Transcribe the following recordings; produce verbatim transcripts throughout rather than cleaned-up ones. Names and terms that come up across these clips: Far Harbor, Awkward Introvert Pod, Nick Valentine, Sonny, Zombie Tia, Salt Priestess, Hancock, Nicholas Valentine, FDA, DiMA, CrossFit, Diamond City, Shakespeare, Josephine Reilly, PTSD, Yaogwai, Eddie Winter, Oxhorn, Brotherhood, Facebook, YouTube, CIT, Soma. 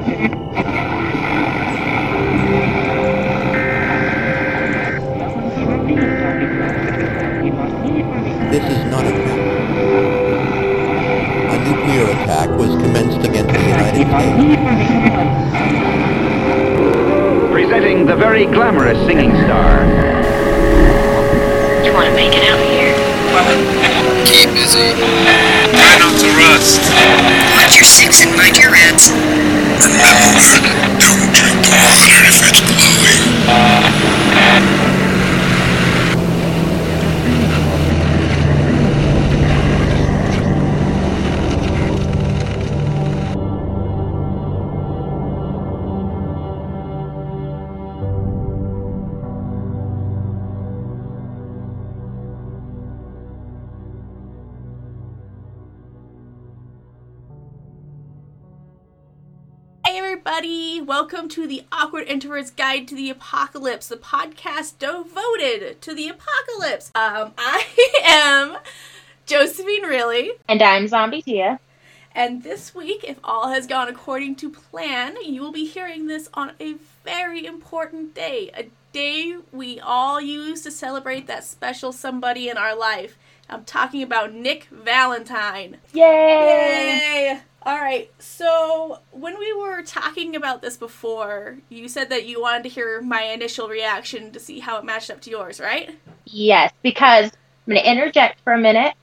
This is not a joke. A nuclear attack was commenced against the United States. Presenting the very glamorous singing star. You want to make it out here? Well, keep busy. Try not to rust. Watch your six and mind your rats. And don't drink the water if it's blowing. Welcome to the Awkward Introvert's Guide to the Apocalypse, the podcast devoted to the apocalypse. Um, I am Josephine Reilly. And I'm Zombie Tia. And this week, if all has gone according to plan, you will be hearing this on a very important day. A day we all use to celebrate that special somebody in our life. I'm talking about Nick Valentine. Yay! Yay! Alright, so when we were talking about this before, you said that you wanted to hear my initial reaction to see how it matched up to yours, right? Yes, because I'm going to interject for a minute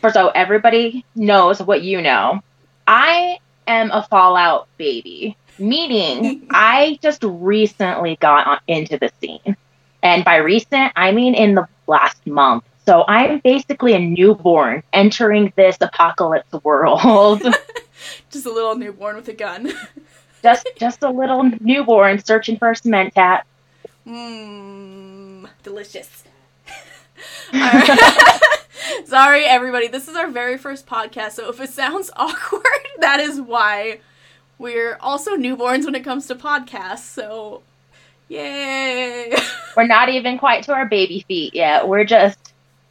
for so everybody knows what you know. I am a Fallout baby, meaning I just recently got on, into the scene. And by recent, I mean in the last month. So I'm basically a newborn entering this apocalypse world. Just a little newborn with a gun. just just a little newborn searching for a cement tap. Mmm. Delicious. All right. Sorry, everybody. This is our very first podcast, so if it sounds awkward, that is why. We're also newborns when it comes to podcasts, so yay. We're not even quite to our baby feet yet. We're just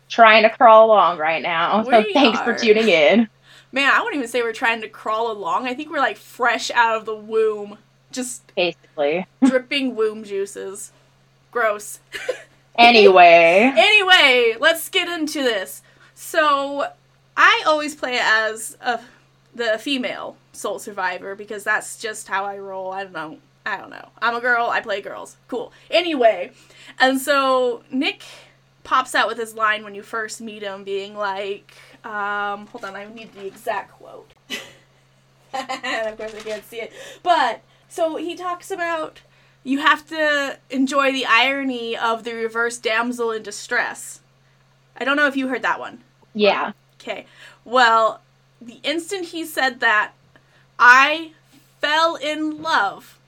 trying to crawl along right now. We so thanks are. for tuning in. Man, I wouldn't even say we're trying to crawl along. I think we're, like, fresh out of the womb. Just basically dripping womb juices. Gross. Anyway. Anyway, let's get into this. So, I always play as a, the female soul survivor because that's just how I roll. I don't know. I don't know. I'm a girl. I play girls. Cool. Anyway, and so Nick pops out with his line when you first meet him being like, Um, hold on, I need the exact quote. And of course I can't see it. But, so he talks about you have to enjoy the irony of the reverse damsel in distress. I don't know if you heard that one. Yeah. Okay. Well, the instant he said that, I fell in love.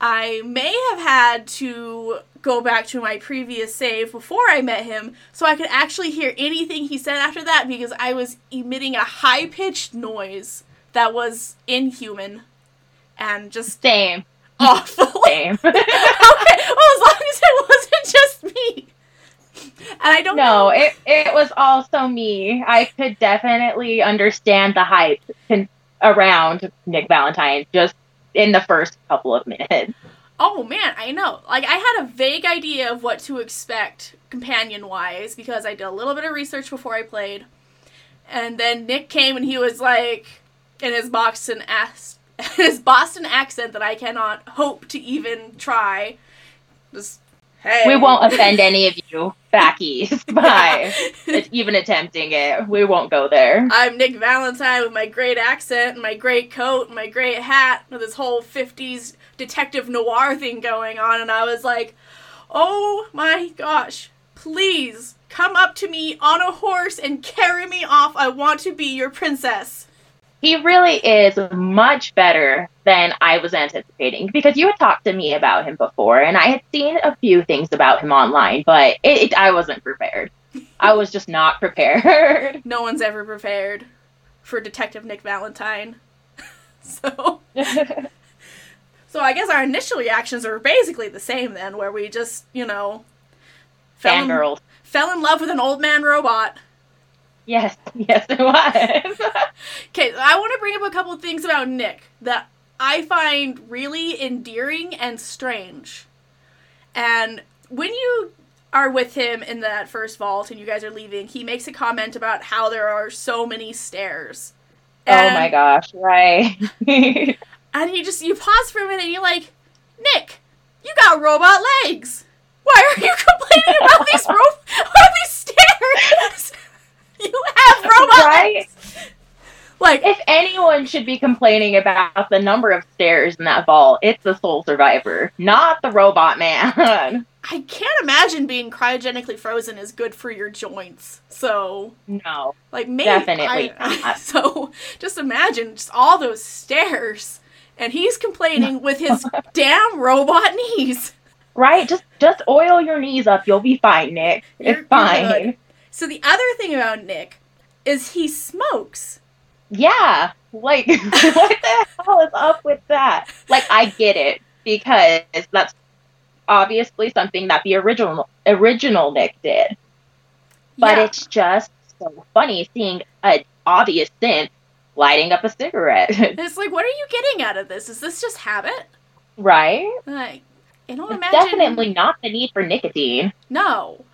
I may have had to go back to my previous save before I met him so I could actually hear anything he said after that because I was emitting a high-pitched noise that was inhuman and just Same. awful. Same. Okay, well, as long as it wasn't just me. And I don't no, know. No, it, it was also me. I could definitely understand the hype around Nick Valentine just in the first couple of minutes. Oh, man, I know. Like, I had a vague idea of what to expect companion-wise because I did a little bit of research before I played. And then Nick came and he was like, in his Boston, ass- his Boston accent that I cannot hope to even try. Just, hey. We won't offend any of you back east by even attempting it. We won't go there. I'm Nick Valentine with my great accent and my great coat and my great hat with this whole fifties detective noir thing going on, and I was like, oh my gosh, please come up to me on a horse and carry me off. I want to be your princess. He really is much better than I was anticipating, because you had talked to me about him before and I had seen a few things about him online, but it, it, I wasn't prepared. I was just not prepared. No one's ever prepared for Detective Nick Valentine. so So I guess our initial reactions are basically the same then, where we just, you know, fell in, fell in love with an old man robot. Yes, yes it was. Okay, I want to bring up a couple of things about Nick that I find really endearing and strange. And when you are with him in that first vault and you guys are leaving, he makes a comment about how there are so many stairs. And, oh my gosh, right. And you just, you pause for a minute and you're like, Nick, you got robot legs. Why are you complaining about these, ro- about these stairs? You have robot right? legs. Like, if anyone should be complaining about the number of stairs in that vault, it's the sole survivor, not the robot man. I can't imagine being cryogenically frozen is good for your joints. So no, like maybe definitely I, not. So just imagine just all those stairs, and he's complaining with his damn robot knees. Right, just just oil your knees up. You'll be fine, Nick. You're it's fine. Good. So the other thing about Nick is he smokes. Yeah, like, what the hell is up with that? Like, I get it, because that's obviously something that the original original Nick did. But yeah. It's just so funny seeing an obvious sin lighting up a cigarette. It's like, what are you getting out of this? Is this just habit? Right? Like, I don't it's imagine... definitely not the need for nicotine. No.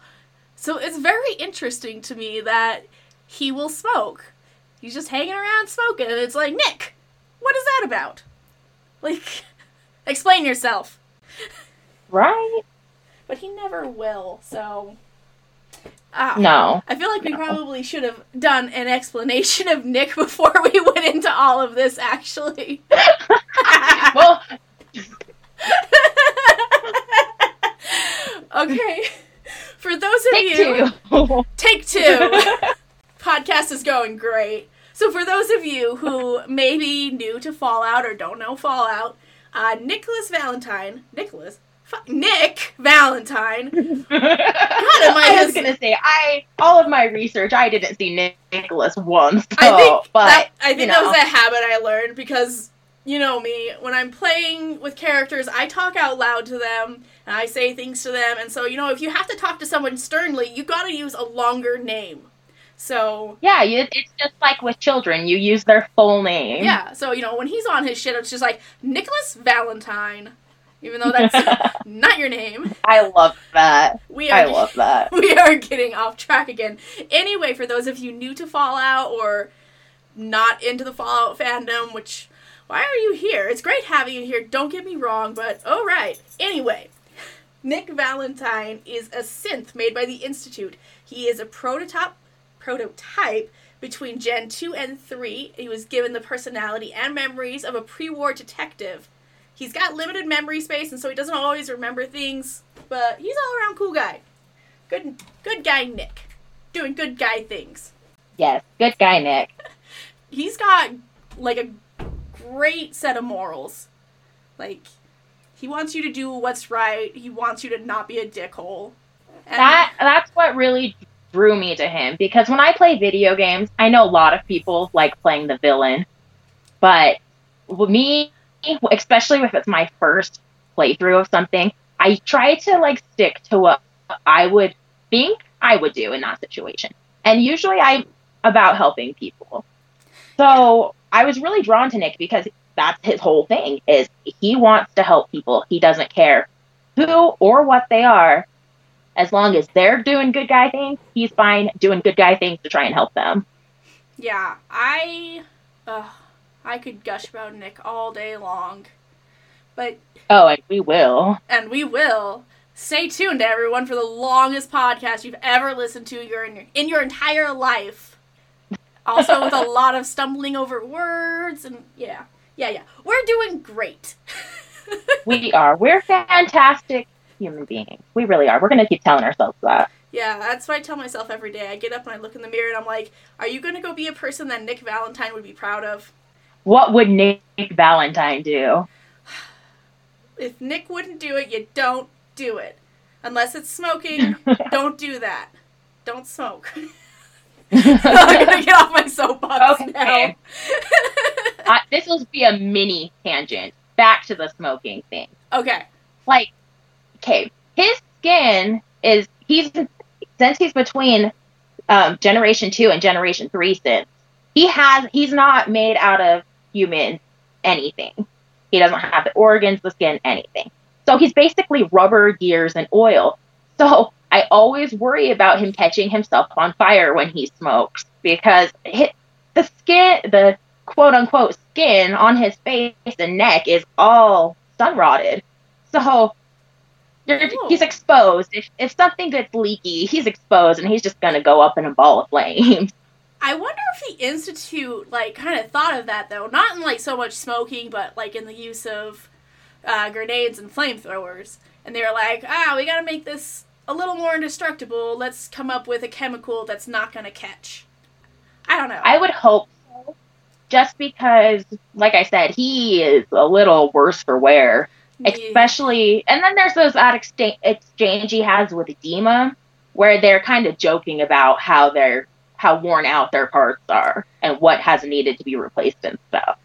So it's very interesting to me that he will smoke. He's just hanging around smoking, and it's like, Nick, what is that about? Like, explain yourself. Right. But he never will, so... Oh, no. I feel like no. we probably should have done an explanation of Nick before we went into all of this, actually. Well... Okay. For those of take you... Two. Take two. Podcast is going great. So for those of you who may be new to Fallout or don't know Fallout, uh, Nicholas Valentine, Nicholas, F- Nick Valentine. God, I his... was gonna say I all of my research I didn't see Nick- Nicholas once. So, I think but, that, I think you know. that was a habit I learned because you know me when I'm playing with characters I talk out loud to them and I say things to them and so you know if you have to talk to someone sternly you gotta use a longer name. So yeah, you, it's just like with children. You use their full name. Yeah, so, you know, when he's on his shit, it's just like, Nicholas Valentine, even though that's not your name. I love that. We are, I love that. We are getting off track again. Anyway, for those of you new to Fallout or not into the Fallout fandom, which, why are you here? It's great having you here. Don't get me wrong, but all right. Anyway, Nick Valentine is a synth made by the Institute. He is a prototype. prototype between Gen two and three. He was given the personality and memories of a pre-war detective. He's got limited memory space, and so he doesn't always remember things, but he's all around cool guy. Good good guy Nick. Doing good guy things. Yes, good guy Nick. He's got, like, a great set of morals. Like, he wants you to do what's right. He wants you to not be a dickhole. And that That's what really... drew me to him, because when I play video games, I know a lot of people like playing the villain, but me, especially if it's my first playthrough of something, I try to like stick to what I would think I would do in that situation. And usually I'm about helping people. So I was really drawn to Nick because that's his whole thing, is he wants to help people. He doesn't care who or what they are. As long as they're doing good guy things, he's fine doing good guy things to try and help them. Yeah, I uh, I could gush about Nick all day long. But Oh, and we will. And we will. Stay tuned, everyone, for the longest podcast you've ever listened to your in your, in your entire life. Also with a lot of stumbling over words and yeah. Yeah, yeah. We're doing great. We are. We're fantastic. Human being. We really are. We're going to keep telling ourselves that. Yeah, that's what I tell myself every day. I get up and I look in the mirror and I'm like, are you going to go be a person that Nick Valentine would be proud of? What would Nick Valentine do? If Nick wouldn't do it, you don't do it. Unless it's smoking, don't do that. Don't smoke. I'm going to get off my soapbox okay. now. uh, this will be a mini tangent. Back to the smoking thing. Okay. Like, okay, his skin is, he's, since he's between um, Generation two and Generation three, since, he has, he's not made out of human anything. He doesn't have the organs, the skin, anything. So he's basically rubber, gears, and oil. So I always worry about him catching himself on fire when he smokes, because his, the skin, the quote-unquote skin on his face and neck is all sun-rotted. So you're, he's exposed. If, if something gets leaky, he's exposed, and he's just going to go up in a ball of flames. I wonder if the Institute, like, kind of thought of that, though. Not in, like, so much smoking, but, like, in the use of uh, grenades and flamethrowers. And they were like, ah, we gotta make this a little more indestructible. Let's come up with a chemical that's not gonna catch. I don't know. I would hope so. Just because, like I said, he is a little worse for wear. Yeah. Especially, and then there's those ad exta- exchange he has with DiMA, where they're kind of joking about how they're how worn out their parts are and what has needed to be replaced and stuff.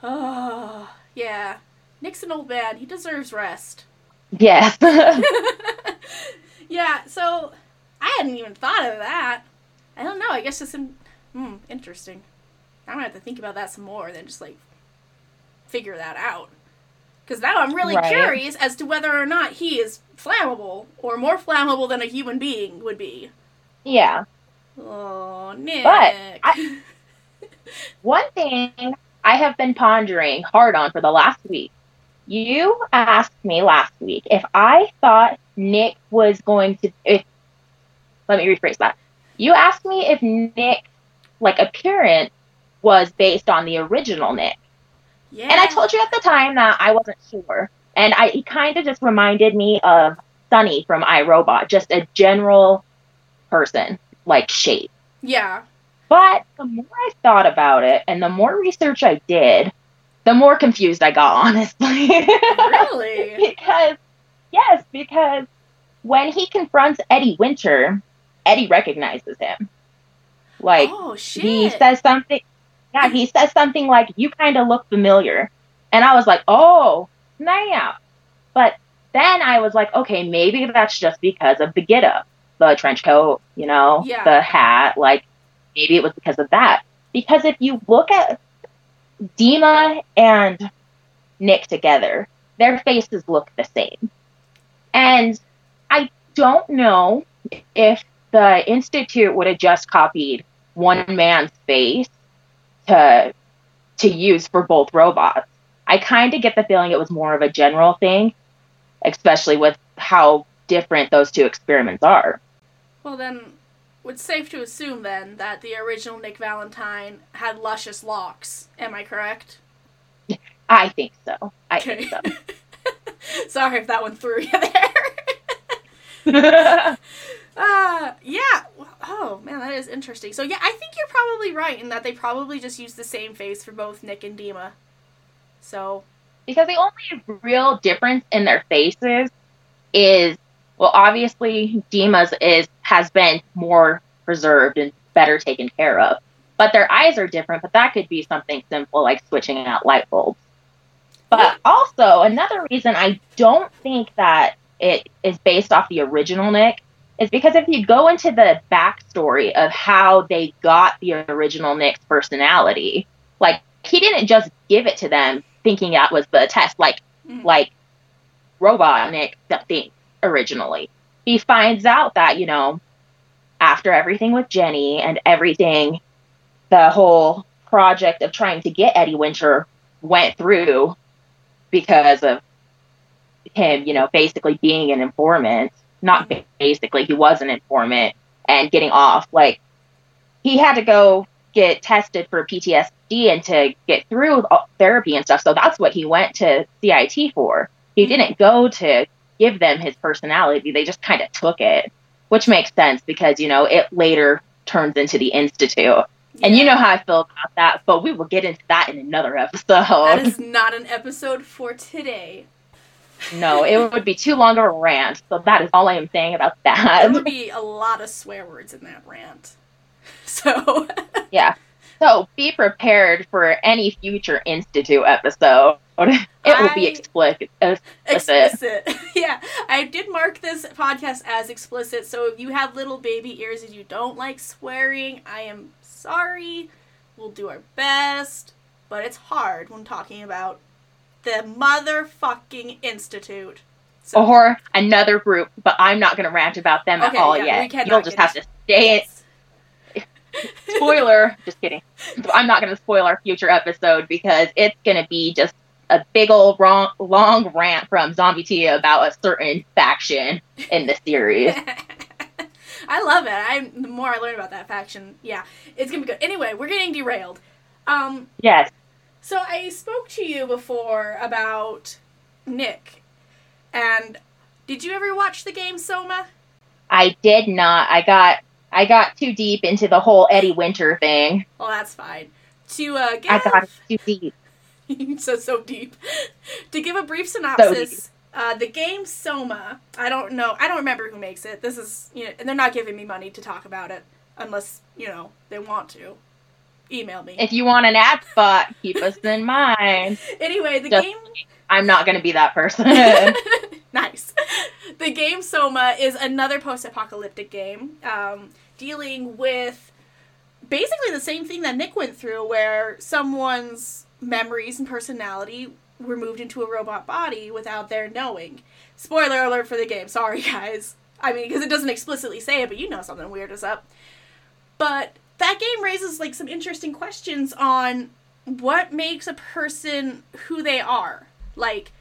Oh, yeah. Nick's an old man. He deserves rest. Yes. Yeah, so I hadn't even thought of that. I don't know. I guess it's in, hmm, interesting. I'm going to have to think about that some more than just, like, figure that out. Because now I'm really right. curious as to whether or not he is flammable or more flammable than a human being would be. Yeah. Oh, Nick. But I, one thing I have been pondering hard on for the last week. You asked me last week if I thought Nick was going to, if, let me rephrase that. You asked me if Nick, like, appearance was based on the original Nick. Yeah. And I told you at the time that I wasn't sure. And I, it kind of just reminded me of Sonny from I, Robot, just a general person, like, shape. Yeah. But the more I thought about it and the more research I did, the more confused I got, honestly. Really? Because, yes, because when he confronts Eddie Winter, Eddie recognizes him. Like, oh, shit. He says something, yeah, he says something like, you kind of look familiar. And I was like, oh, snap. But then I was like, okay, maybe that's just because of the get up, the trench coat, you know, yeah. the hat. Like, maybe it was because of that. Because if you look at DiMA and Nick together, their faces look the same. And I don't know if the Institute would have just copied one man's face to to use for both robots. I kind of get the feeling it was more of a general thing, especially with how different those two experiments are. Well, then, it's safe to assume, then, that the original Nick Valentine had luscious locks. Am I correct? I think so. I okay. think so. Sorry if that one threw you there. uh, yeah. Oh, man, that is interesting. So, yeah, I think you're probably right in that they probably just used the same face for both Nick and DiMA. So. Because the only real difference in their faces is, well, obviously, DiMA's is has been more preserved and better taken care of. But their eyes are different, but that could be something simple like switching out light bulbs. But yeah. also, another reason I don't think that it is based off the original Nick is because if you go into the backstory of how they got the original Nick's personality, like, he didn't just give it to them thinking that was the test, like, mm-hmm. like Robot Nick thinks originally. He finds out that, you know, after everything with Jenny and everything, the whole project of trying to get Eddie Winter went through because of him, you know, basically being an informant. Not mm-hmm. basically, he was an informant and getting off. Like, he had to go get tested for P T S D and to get through therapy and stuff. So that's what he went to C I T for. He mm-hmm. didn't go to give them his personality. They just kind of took it, which makes sense because, you know, it later turns into the Institute. Yeah. And you know how I feel about that, but we will get into that in another episode. That is not an episode for today. No, it would be too long of a rant, so that is all I am saying about that. There would be a lot of swear words in that rant. So. Yeah. So be prepared for any future Institute episode. It will I, be explicit. Explicit. Yeah. I did mark this podcast as explicit, so if you have little baby ears and you don't like swearing, I am sorry. We'll do our best, but it's hard when talking about the motherfucking Institute. So. Or another group, but I'm not going to rant about them okay, at all yeah, yet. You'll just have it. to stay yes. it. Spoiler, just kidding. I'm not going to spoil our future episode because it's going to be just a big old wrong, long rant from Zombie Tia about a certain faction in the series. I love it. I the more I learn about that faction, yeah, it's going to be good. Anyway, we're getting derailed. Um, yes. So I spoke to you before about Nick, and did you ever watch the game Soma? I did not. I got... I got too deep into the whole Eddie Winter thing. Well, that's fine. To uh, give... I got too deep. so, so deep. To give a brief synopsis, so uh, the game Soma, I don't know, I don't remember who makes it. This is, you know, and they're not giving me money to talk about it, unless, you know, they want to. Email me. If you want an ad spot, keep us in mind. Anyway, the Just, game... I'm not going to be that person. Nice. The game Soma is another post-apocalyptic game, um, dealing with basically the same thing that Nick went through, where someone's memories and personality were moved into a robot body without their knowing. Spoiler alert for the game. Sorry, guys. I mean, because it doesn't explicitly say it, but you know something weird is up. But that game raises, like, some interesting questions on what makes a person who they are. Like,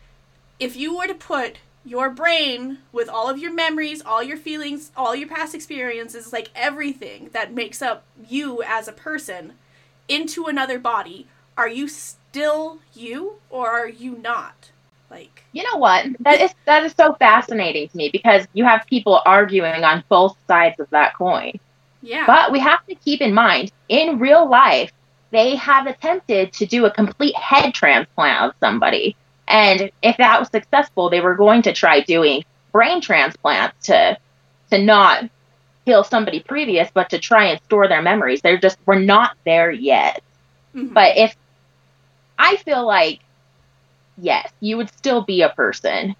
if you were to put... your brain, with all of your memories, all your feelings, all your past experiences, like everything that makes up you as a person, into another body, are you still you, or are you not? Like, you know what? That is that is so fascinating to me, because you have people arguing on both sides of that coin. Yeah. But we have to keep in mind, in real life, they have attempted to do a complete head transplant of somebody. And if that was successful, they were going to try doing brain transplants to to not kill somebody previous, but to try and store their memories. They're just, we're not there yet. Mm-hmm. But if, I feel like, yes, you would still be a person.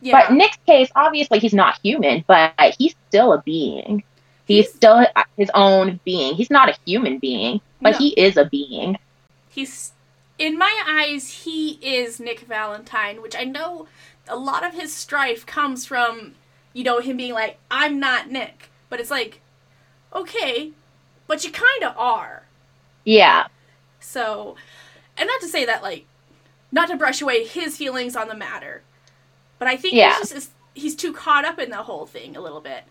Yeah. But in Nick's case, obviously he's not human, but he's still a being. He's, he's still his own being. He's not a human being, but no. He is a being. He's In my eyes, he is Nick Valentine, which I know a lot of his strife comes from, you know, him being like, I'm not Nick. But it's like, okay, but you kind of are. Yeah. So, and not to say that, like, not to brush away his feelings on the matter. But I think yeah. he's just, he's too caught up in the whole thing a little bit.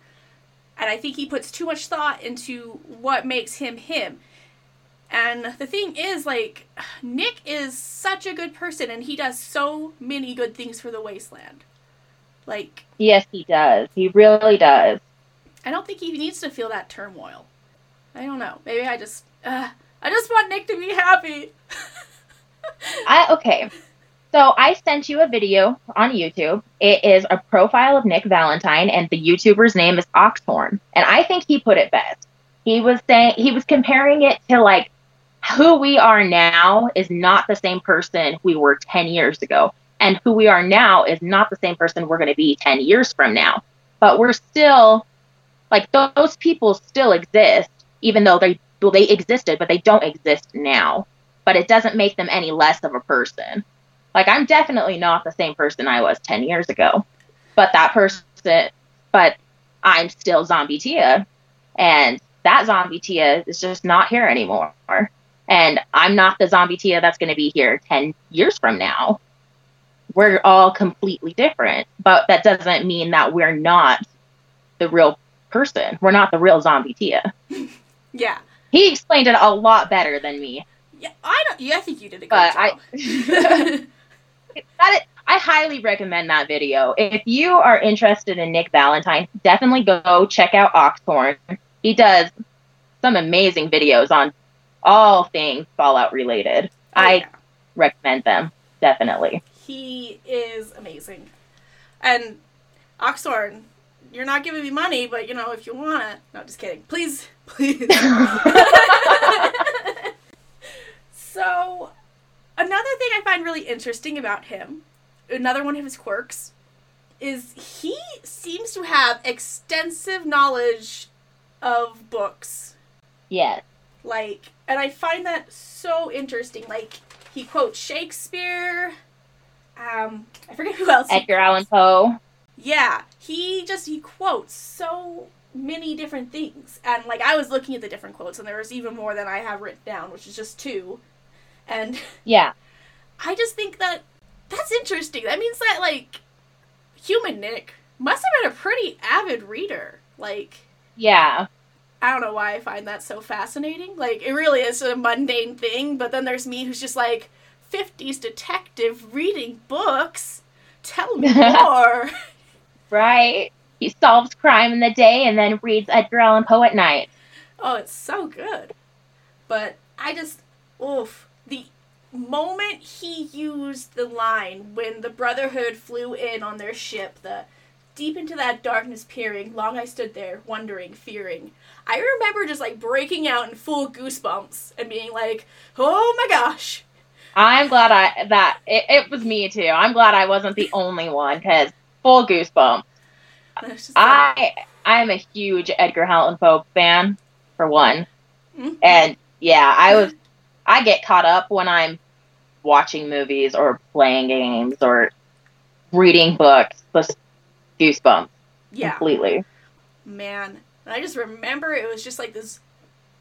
And I think he puts too much thought into what makes him him. And the thing is, like, Nick is such a good person, and he does so many good things for the Wasteland. Like... Yes, he does. He really does. I don't think he needs to feel that turmoil. I don't know. Maybe I just... Uh, I just want Nick to be happy. I okay. So, I sent you a video on YouTube. It is a profile of Nick Valentine, and the YouTuber's name is Oxhorn. And I think he put it best. He was saying... He was comparing it to, like... Who we are now is not the same person we were ten years ago. And who we are now is not the same person we're going to be ten years from now. But we're still, like, those people still exist, even though they well, they existed, but they don't exist now. But it doesn't make them any less of a person. Like, I'm definitely not the same person I was ten years ago. But that person, but I'm still Zombie Tia. And that Zombie Tia is just not here anymore. And I'm not the Zombie Tia that's going to be here ten years from now. We're all completely different. But that doesn't mean that we're not the real person. We're not the real Zombie Tia. Yeah. He explained it a lot better than me. Yeah, I don't. Yeah, I think you did a good but job. I, that is, I highly recommend that video. If you are interested in Nick Valentine, definitely go check out Oxhorn. He does some amazing videos on all things Fallout related. Oh, I yeah. recommend them, definitely. He is amazing. And Oxhorn, you're not giving me money, but, you know, if you want to... No, just kidding. Please, please. So, another thing I find really interesting about him, another one of his quirks, is he seems to have extensive knowledge of books. Yes. Like, and I find that so interesting. Like, He quotes Shakespeare. Um, I forget who else. Edgar Allan Poe. Yeah, he just, he quotes so many different things. And, like, I was looking at the different quotes, and there was even more than I have written down, which is just two. And yeah, I just think that that's interesting. That means that, like, human Nick must have been a pretty avid reader. Like, yeah. I don't know why I find that so fascinating. Like, it really is a mundane thing, but then there's me who's just like, fifties detective reading books? Tell me more. Right. He solves crime in the day and then reads Edgar Allan Poe at night. Oh, it's so good. But I just, oof. The moment he used the line when the Brotherhood flew in on their ship, the deep into that darkness peering, long I stood there, wondering, fearing. I remember just, like, breaking out in full goosebumps and being like, oh my gosh. I'm glad I, that, it, it was me too. I'm glad I wasn't the only one, because full goosebumps. I, I'm a huge Edgar Allan Poe fan, for one. Mm-hmm. And yeah, I was, I get caught up when I'm watching movies or playing games or reading books, just goosebumps. Yeah. Completely. Man. And I just remember it was just like this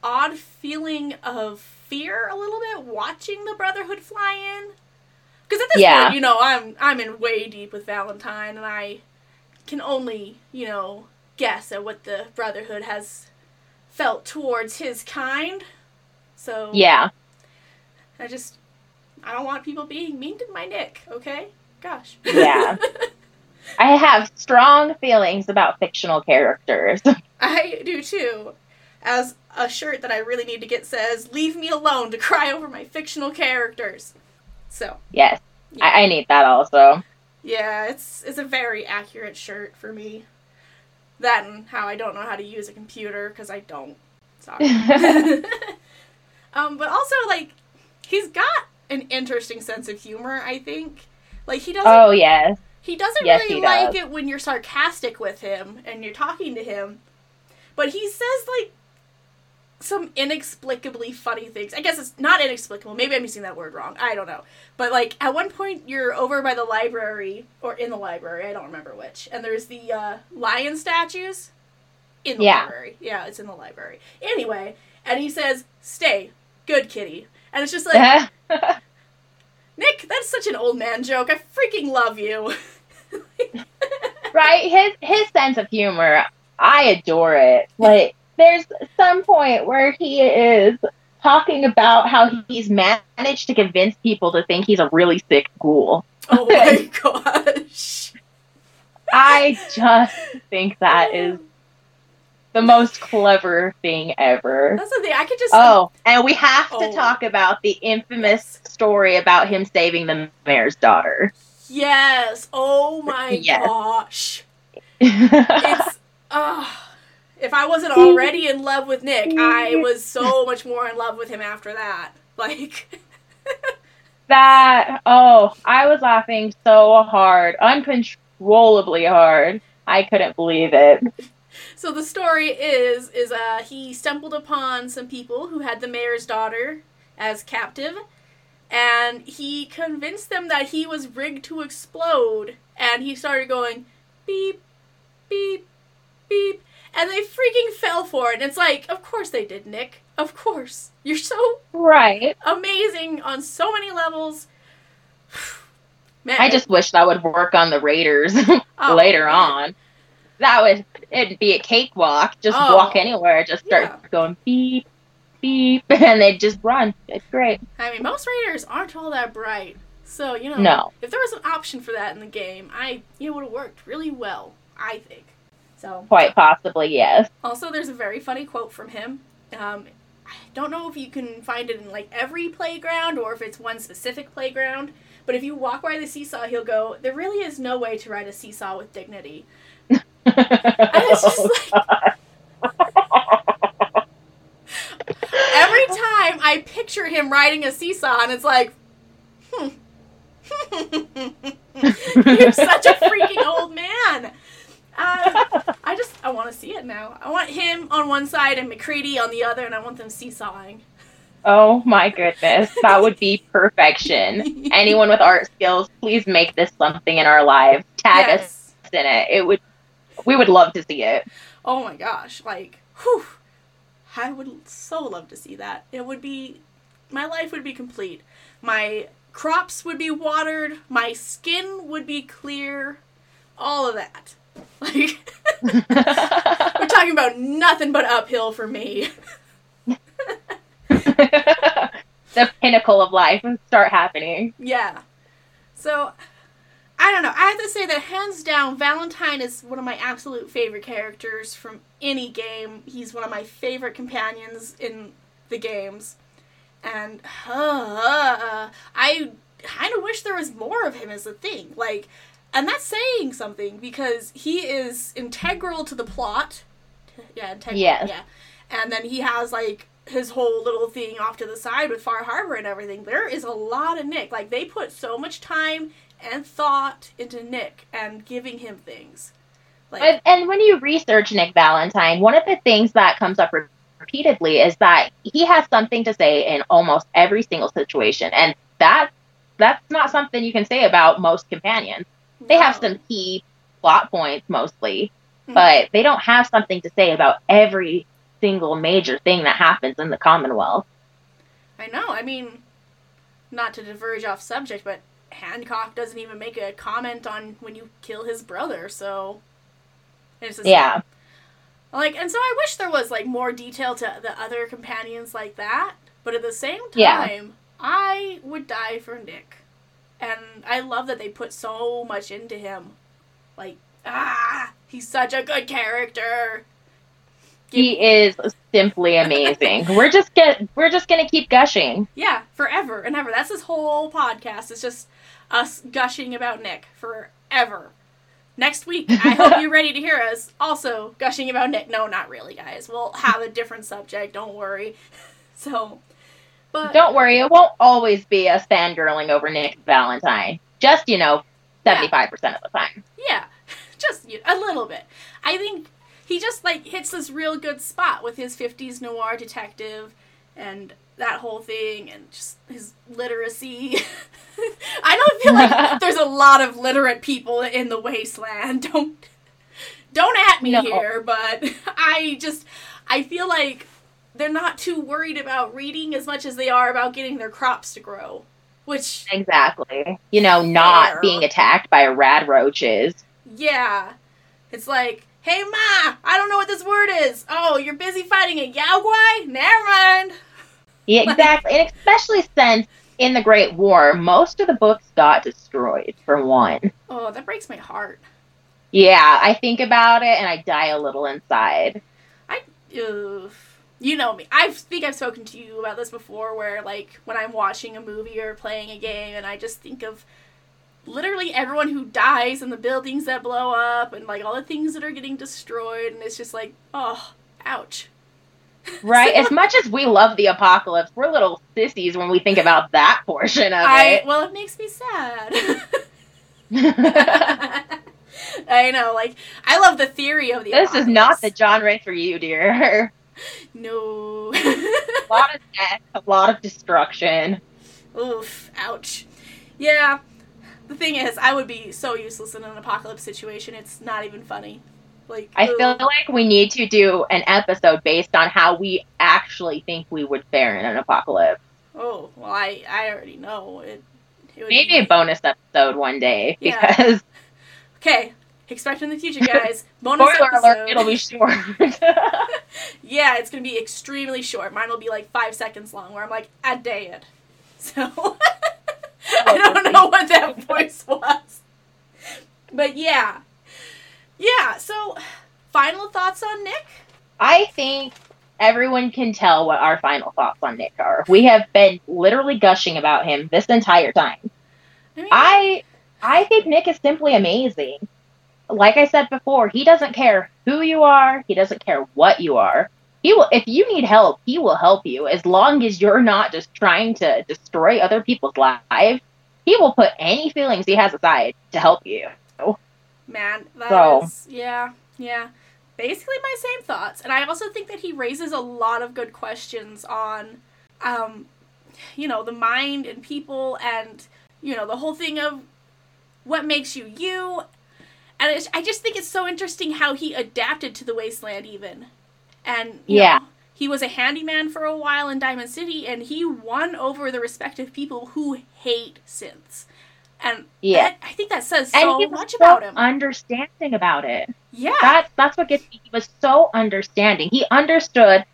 odd feeling of fear a little bit watching the Brotherhood fly in, because at this yeah. point, you know, I'm I'm in way deep with Valentine, and I can only, you know, guess at what the Brotherhood has felt towards his kind. So yeah, I just I don't want people being mean to my Nick. Okay, gosh. Yeah, I have strong feelings about fictional characters. I do too. As a shirt that I really need to get says, leave me alone to cry over my fictional characters. So. Yes. Yeah. I-, I need that also. Yeah, it's it's a very accurate shirt for me. That and how I don't know how to use a computer, because I don't. Sorry. um, but also, like, he's got an interesting sense of humor, I think. Like, he doesn't... Oh, yes. He doesn't yes, really he does. like it when you're sarcastic with him and you're talking to him. But he says, like, some inexplicably funny things. I guess it's not inexplicable. Maybe I'm using that word wrong. I don't know. But, like, at one point, you're over by the library, or in the library, I don't remember which, and there's the uh, lion statues in the yeah. library. Yeah, it's in the library. Anyway, and he says, stay, good kitty. And it's just like, Nick, that's such an old man joke. I freaking love you. Right? His, his sense of humor, I adore it. Like, there's some point where he is talking about how he's managed to convince people to think he's a really sick ghoul. Oh my gosh. I just think that is the most clever thing ever. That's the thing. I could just... Oh, and we have to oh. talk about the infamous story about him saving the mayor's daughter. Yes. Oh my yes. gosh. It's... Ugh. If I wasn't already in love with Nick, I was so much more in love with him after that. Like, that, oh, I was laughing so hard, uncontrollably hard. I couldn't believe it. So the story is, is uh, he stumbled upon some people who had the mayor's daughter as captive, and he convinced them that he was rigged to explode, and he started going, beep, beep, beep. And they freaking fell for it. And it's like, of course they did, Nick. Of course. You're so right amazing on so many levels. Man. I just wish that would work on the Raiders oh, later man. on. That would, it'd be a cakewalk. Just oh, walk anywhere. Just start yeah. going beep, beep. And they'd just run. It's great. I mean, most Raiders aren't all that bright. So, you know, no. if there was an option for that in the game, I it would have worked really well, I think. So, quite possibly, yes. Also, there's a very funny quote from him. Um, I don't know if you can find it in, like, every playground or if it's one specific playground, but if you walk by the seesaw, he'll go, there really is no way to ride a seesaw with dignity. And it's just like... every time I picture him riding a seesaw, and it's like, hmm. You're such a freaking old man. Uh, I just, I want to see it now. I want him on one side and McCready on the other, and I want them seesawing. Oh my goodness, that would be perfection. Anyone with art skills, please make this something in our lives. Tag yes. us in it. It would, we would love to see it. Oh my gosh, like, whew, I would so love to see that. It would be, my life would be complete. My crops would be watered. My skin would be clear. All of that. Like, we're talking about nothing but uphill for me. The pinnacle of life and start happening. Yeah. So, I don't know. I have to say that hands down, Valentine is one of my absolute favorite characters from any game. He's one of my favorite companions in the games. And uh, I kind of wish there was more of him as a thing. Like, and that's saying something because he is integral to the plot. Yeah, integral. Yes. Yeah. And then he has, like, his whole little thing off to the side with Far Harbor and everything. There is a lot of Nick. Like, they put so much time and thought into Nick and giving him things. Like, and, and when you research Nick Valentine, one of the things that comes up re- repeatedly is that he has something to say in almost every single situation. And that that's not something you can say about most companions. No. They have some key plot points mostly, mm-hmm. but they don't have something to say about every single major thing that happens in the Commonwealth. I know. I mean, not to diverge off subject, but Hancock doesn't even make a comment on when you kill his brother, so it's just, yeah. Like, and so I wish there was, like, more detail to the other companions like that, but at the same time, yeah. I would die for Nick. And I love that they put so much into him. Like, ah, he's such a good character. He is simply amazing. We're just get we're just gonna keep gushing. Yeah, forever and ever. That's this whole podcast. It's just us gushing about Nick forever. Next week, I hope you're ready to hear us also gushing about Nick. No, not really, guys. We'll have a different subject. Don't worry. So, but don't worry. It won't always be us fangirling over Nick Valentine. Just, you know, seventy-five percent yeah. of the time. Yeah, just you know, a little bit. I think. He just, like, hits this real good spot with his fifties noir detective and that whole thing and just his literacy. I don't feel like there's a lot of literate people in the wasteland. Don't don't at me no. here, but I just, I feel like they're not too worried about reading as much as they are about getting their crops to grow, which... Exactly. You know, not fair. Being attacked by rad roaches. Yeah. It's like... Hey, Ma, I don't know what this word is. Oh, you're busy fighting a Yaogwai? Never mind. Yeah, exactly. And especially since in the Great War, most of the books got destroyed, for one. Oh, that breaks my heart. Yeah, I think about it and I die a little inside. I, oof. You know me. I think I've spoken to you about this before where, like, when I'm watching a movie or playing a game and I just think of... literally everyone who dies and the buildings that blow up and, like, all the things that are getting destroyed. And it's just like, oh, ouch. Right. So, as much as we love the apocalypse, we're little sissies when we think about that portion of I, it. Well, it makes me sad. I know. Like, I love the theory of the this apocalypse. This is not the genre for you, dear. No. A lot of death, a lot of destruction. Oof. Ouch. Yeah. The thing is, I would be so useless in an apocalypse situation. It's not even funny. Like I ugh. feel like we need to do an episode based on how we actually think we would fare in an apocalypse. Oh, well, I, I already know. It, it would Maybe be... a bonus episode one day. Because yeah. Okay. Expect in the future, guys. Bonus Spoiler episode. Alert, it'll be short. Yeah, it's going to be extremely short. Mine will be like five seconds long where I'm like, I did. So... I don't know what that voice was. But yeah. Yeah, so final thoughts on Nick? I think everyone can tell what our final thoughts on Nick are. We have been literally gushing about him this entire time. I mean, I, I think Nick is simply amazing. Like I said before, he doesn't care who you are. He doesn't care what you are. He will, if you need help, he will help you. As long as you're not just trying to destroy other people's lives, he will put any feelings he has aside to help you. Man, that so. is, yeah, yeah. Basically my same thoughts. And I also think that he raises a lot of good questions on um, you know, the mind and people and, you know, the whole thing of what makes you you. And it's, I just think it's so interesting how he adapted to the wasteland even. And, you yeah. know, he was a handyman for a while in Diamond City, and he won over the respective people who hate synths. And yeah. that, I think that says so and he was much so about him. Understanding about it. Yeah. That's that's what gets me. He was so understanding. He understood,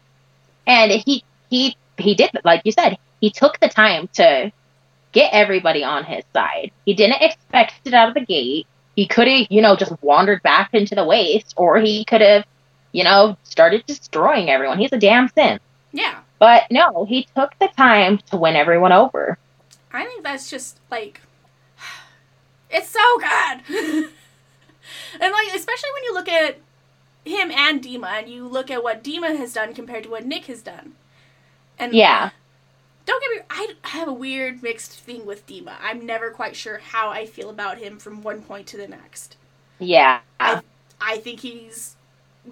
and he he he did, like you said, he took the time to get everybody on his side. He didn't expect it out of the gate. He could have, you know, just wandered back into the waste, or he could have, you know, started destroying everyone. He's a damn synth. Yeah. But no, he took the time to win everyone over. I think that's just like it's so good. And, like, especially when you look at him and DiMA, and you look at what DiMA has done compared to what Nick has done. And yeah. Don't get me I have a weird mixed thing with DiMA. I'm never quite sure how I feel about him from one point to the next. Yeah. I, I think he's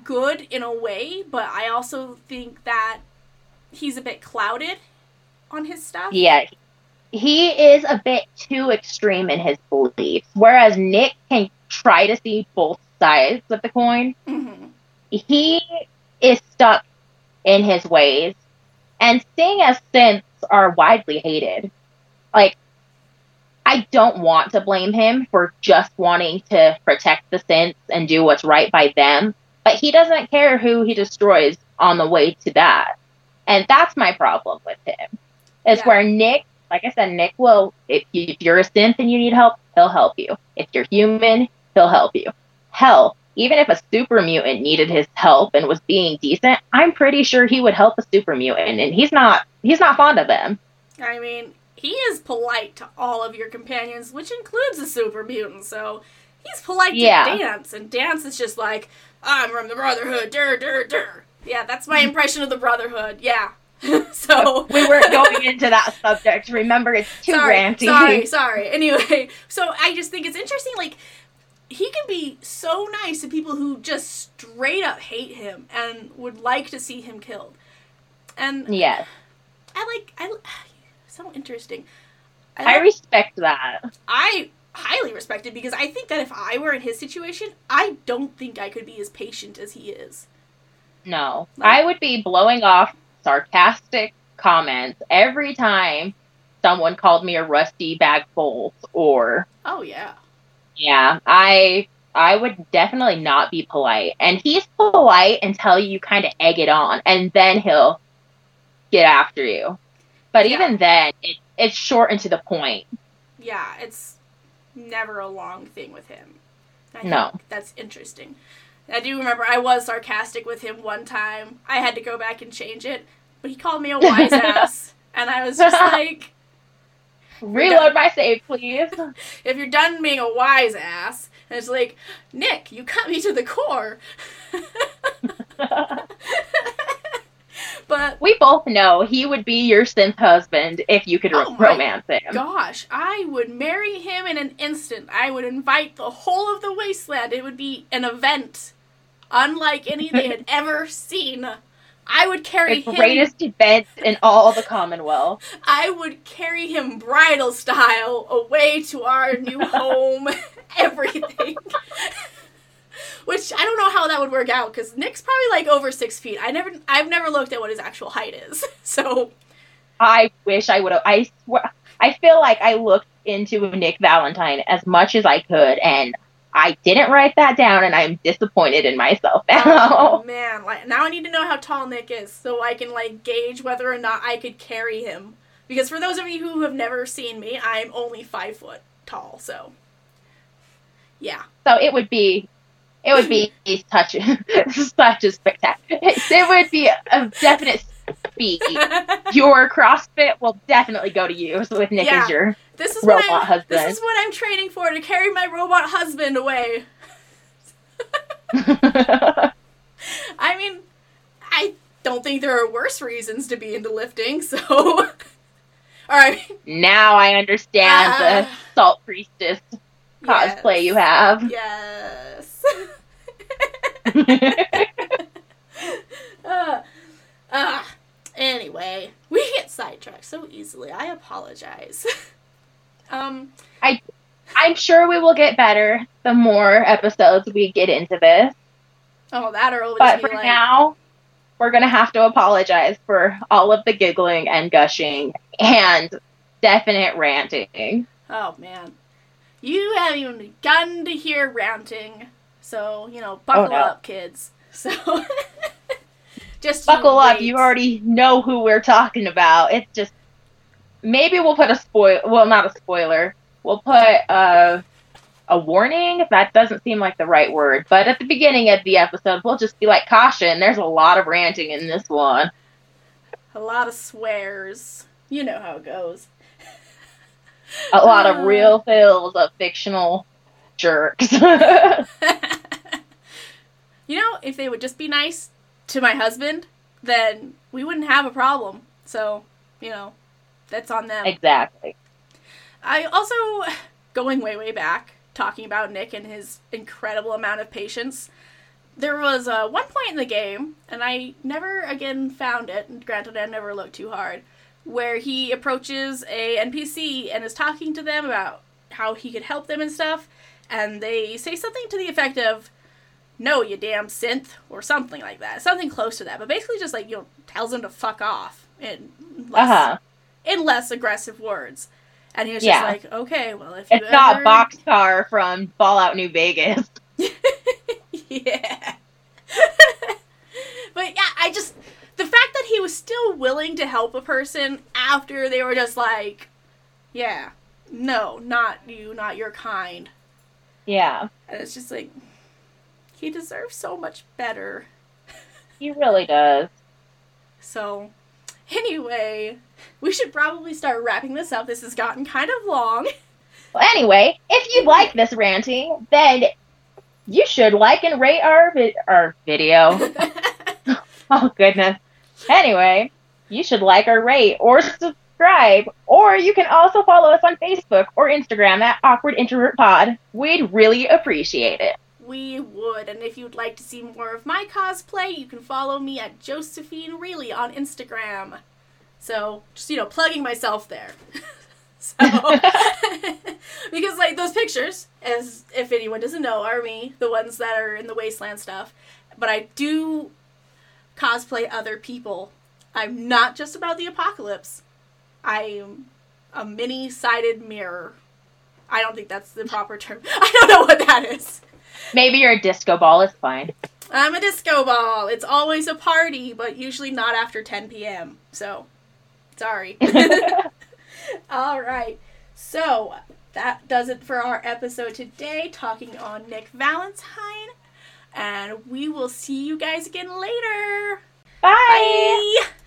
good in a way, but I also think that he's a bit clouded on his stuff. Yeah. He is a bit too extreme in his beliefs, whereas Nick can try to see both sides of the coin. Mm-hmm. He is stuck in his ways, and seeing as synths are widely hated, like, I don't want to blame him for just wanting to protect the synths and do what's right by them, but he doesn't care who he destroys on the way to that. And that's my problem with him, is yeah. where Nick, like I said, Nick will, if, you, if you're a synth and you need help, he'll help you. If you're human, he'll help you. Hell, even if a super mutant needed his help and was being decent, I'm pretty sure he would help a super mutant, and he's not he's not fond of them. I mean, he is polite to all of your companions, which includes a super mutant, so he's polite yeah. to Dance, and Dance is just like, I'm from the Brotherhood, durr, durr, durr. Yeah, that's my impression of the Brotherhood, yeah. So we weren't going into that subject. Remember, it's too sorry, ranty. Sorry, sorry. Anyway, so I just think it's interesting. Like, he can be so nice to people who just straight up hate him and would like to see him killed. And yes, I like. I so interesting. I, like, I respect that. I highly respect it because I think that if I were in his situation, I don't think I could be as patient as he is. No, like, I would be blowing off sarcastic comments every time someone called me a rusty bag full, or oh yeah yeah I I would definitely not be polite. And he's polite until you kind of egg it on, and then he'll get after you, but yeah. even then it, it's short and to the point. Yeah, it's never a long thing with him. I no think that's interesting. I do remember I was sarcastic with him one time. I had to go back and change it, but he called me a wise ass, and I was just like, reload my save, please. If you're done being a wise ass, and it's like, Nick, you cut me to the core. But we both know he would be your synth husband if you could oh romance him. Gosh, I would marry him in an instant. I would invite the whole of the wasteland. It would be an event unlike any they had ever seen. I would carry the him... The greatest event in all the Commonwealth. I would carry him bridal style away to our new home. Everything. Which, I don't know how that would work out, because Nick's probably, like, over six feet. I never, I've never looked at what his actual height is, so. I wish I would have. I swear, I feel like I looked into Nick Valentine as much as I could, and I didn't write that down, and I'm disappointed in myself now. Oh, man. Like, now I need to know how tall Nick is, so I can, like, gauge whether or not I could carry him. Because for those of you who have never seen me, I'm only five foot tall, so. Yeah. So it would be... It would be such a, such a spectacular. It would be a definite speed. Your CrossFit will definitely go to you with Nick yeah. as your this is robot what husband. This is what I'm training for, to carry my robot husband away. I mean, I don't think there are worse reasons to be into lifting, so. All right. Now I understand uh, the Salt Priestess cosplay yes. you have. Yes. uh, uh, Anyway, we get sidetracked so easily. I apologize. um, I, I'm sure we will get better the more episodes we get into this. Oh, that are always. But for like... now, we're gonna have to apologize for all of the giggling and gushing and definite ranting. Oh man, you haven't even begun to hear ranting, so you know, buckle oh, no. up, kids. So. Just buckle up, you already know who we're talking about. It's just, maybe we'll put a spoil, well, not a spoiler, we'll put a, a warning, that doesn't seem like the right word, but at the beginning of the episode, we'll just be like, caution, there's a lot of ranting in this one. A lot of swears. You know how it goes. A lot uh, of real fills of fictional jerks. You know, if they would just be nice to my husband, then we wouldn't have a problem. So, you know, that's on them. Exactly. I also, going way, way back, talking about Nick and his incredible amount of patience, there was uh, one point in the game, and I never again found it, and granted I never looked too hard, where he approaches a N P C and is talking to them about how he could help them and stuff, and they say something to the effect of, "No, you damn synth," or something like that. Something close to that. But basically just, like, you know, tells him to fuck off in less, uh-huh. in less aggressive words. And he was yeah. just like, okay, well, if you it's ever... not Boxcar from Fallout New Vegas. Yeah. But, yeah, I just... The fact that he was still willing to help a person after they were just like, yeah, no, not you, not your kind. Yeah. And it's just like... He deserves so much better. He really does. So, anyway, we should probably start wrapping this up. This has gotten kind of long. Well, anyway, if you like this ranting, then you should like and rate our, vi- our video. Oh, goodness. Anyway, you should like or rate or subscribe. Or you can also follow us on Facebook or Instagram at Awkward Introvert Pod. We'd really appreciate it. We would, and if you'd like to see more of my cosplay, you can follow me at Josephine Reilly on Instagram. So, just, you know, plugging myself there. So, because, like, those pictures, as if anyone doesn't know, are me, the ones that are in the wasteland stuff. But I do cosplay other people. I'm not just about the apocalypse. I'm a mini-sided mirror. I don't think that's the proper term. I don't know what that is. Maybe you're a disco ball, it's fine. I'm a disco ball. It's always a party, but usually not after ten p.m. So, sorry. All right. So, that does it for our episode today, talking on Nick Valentine. And we will see you guys again later. Bye. Bye.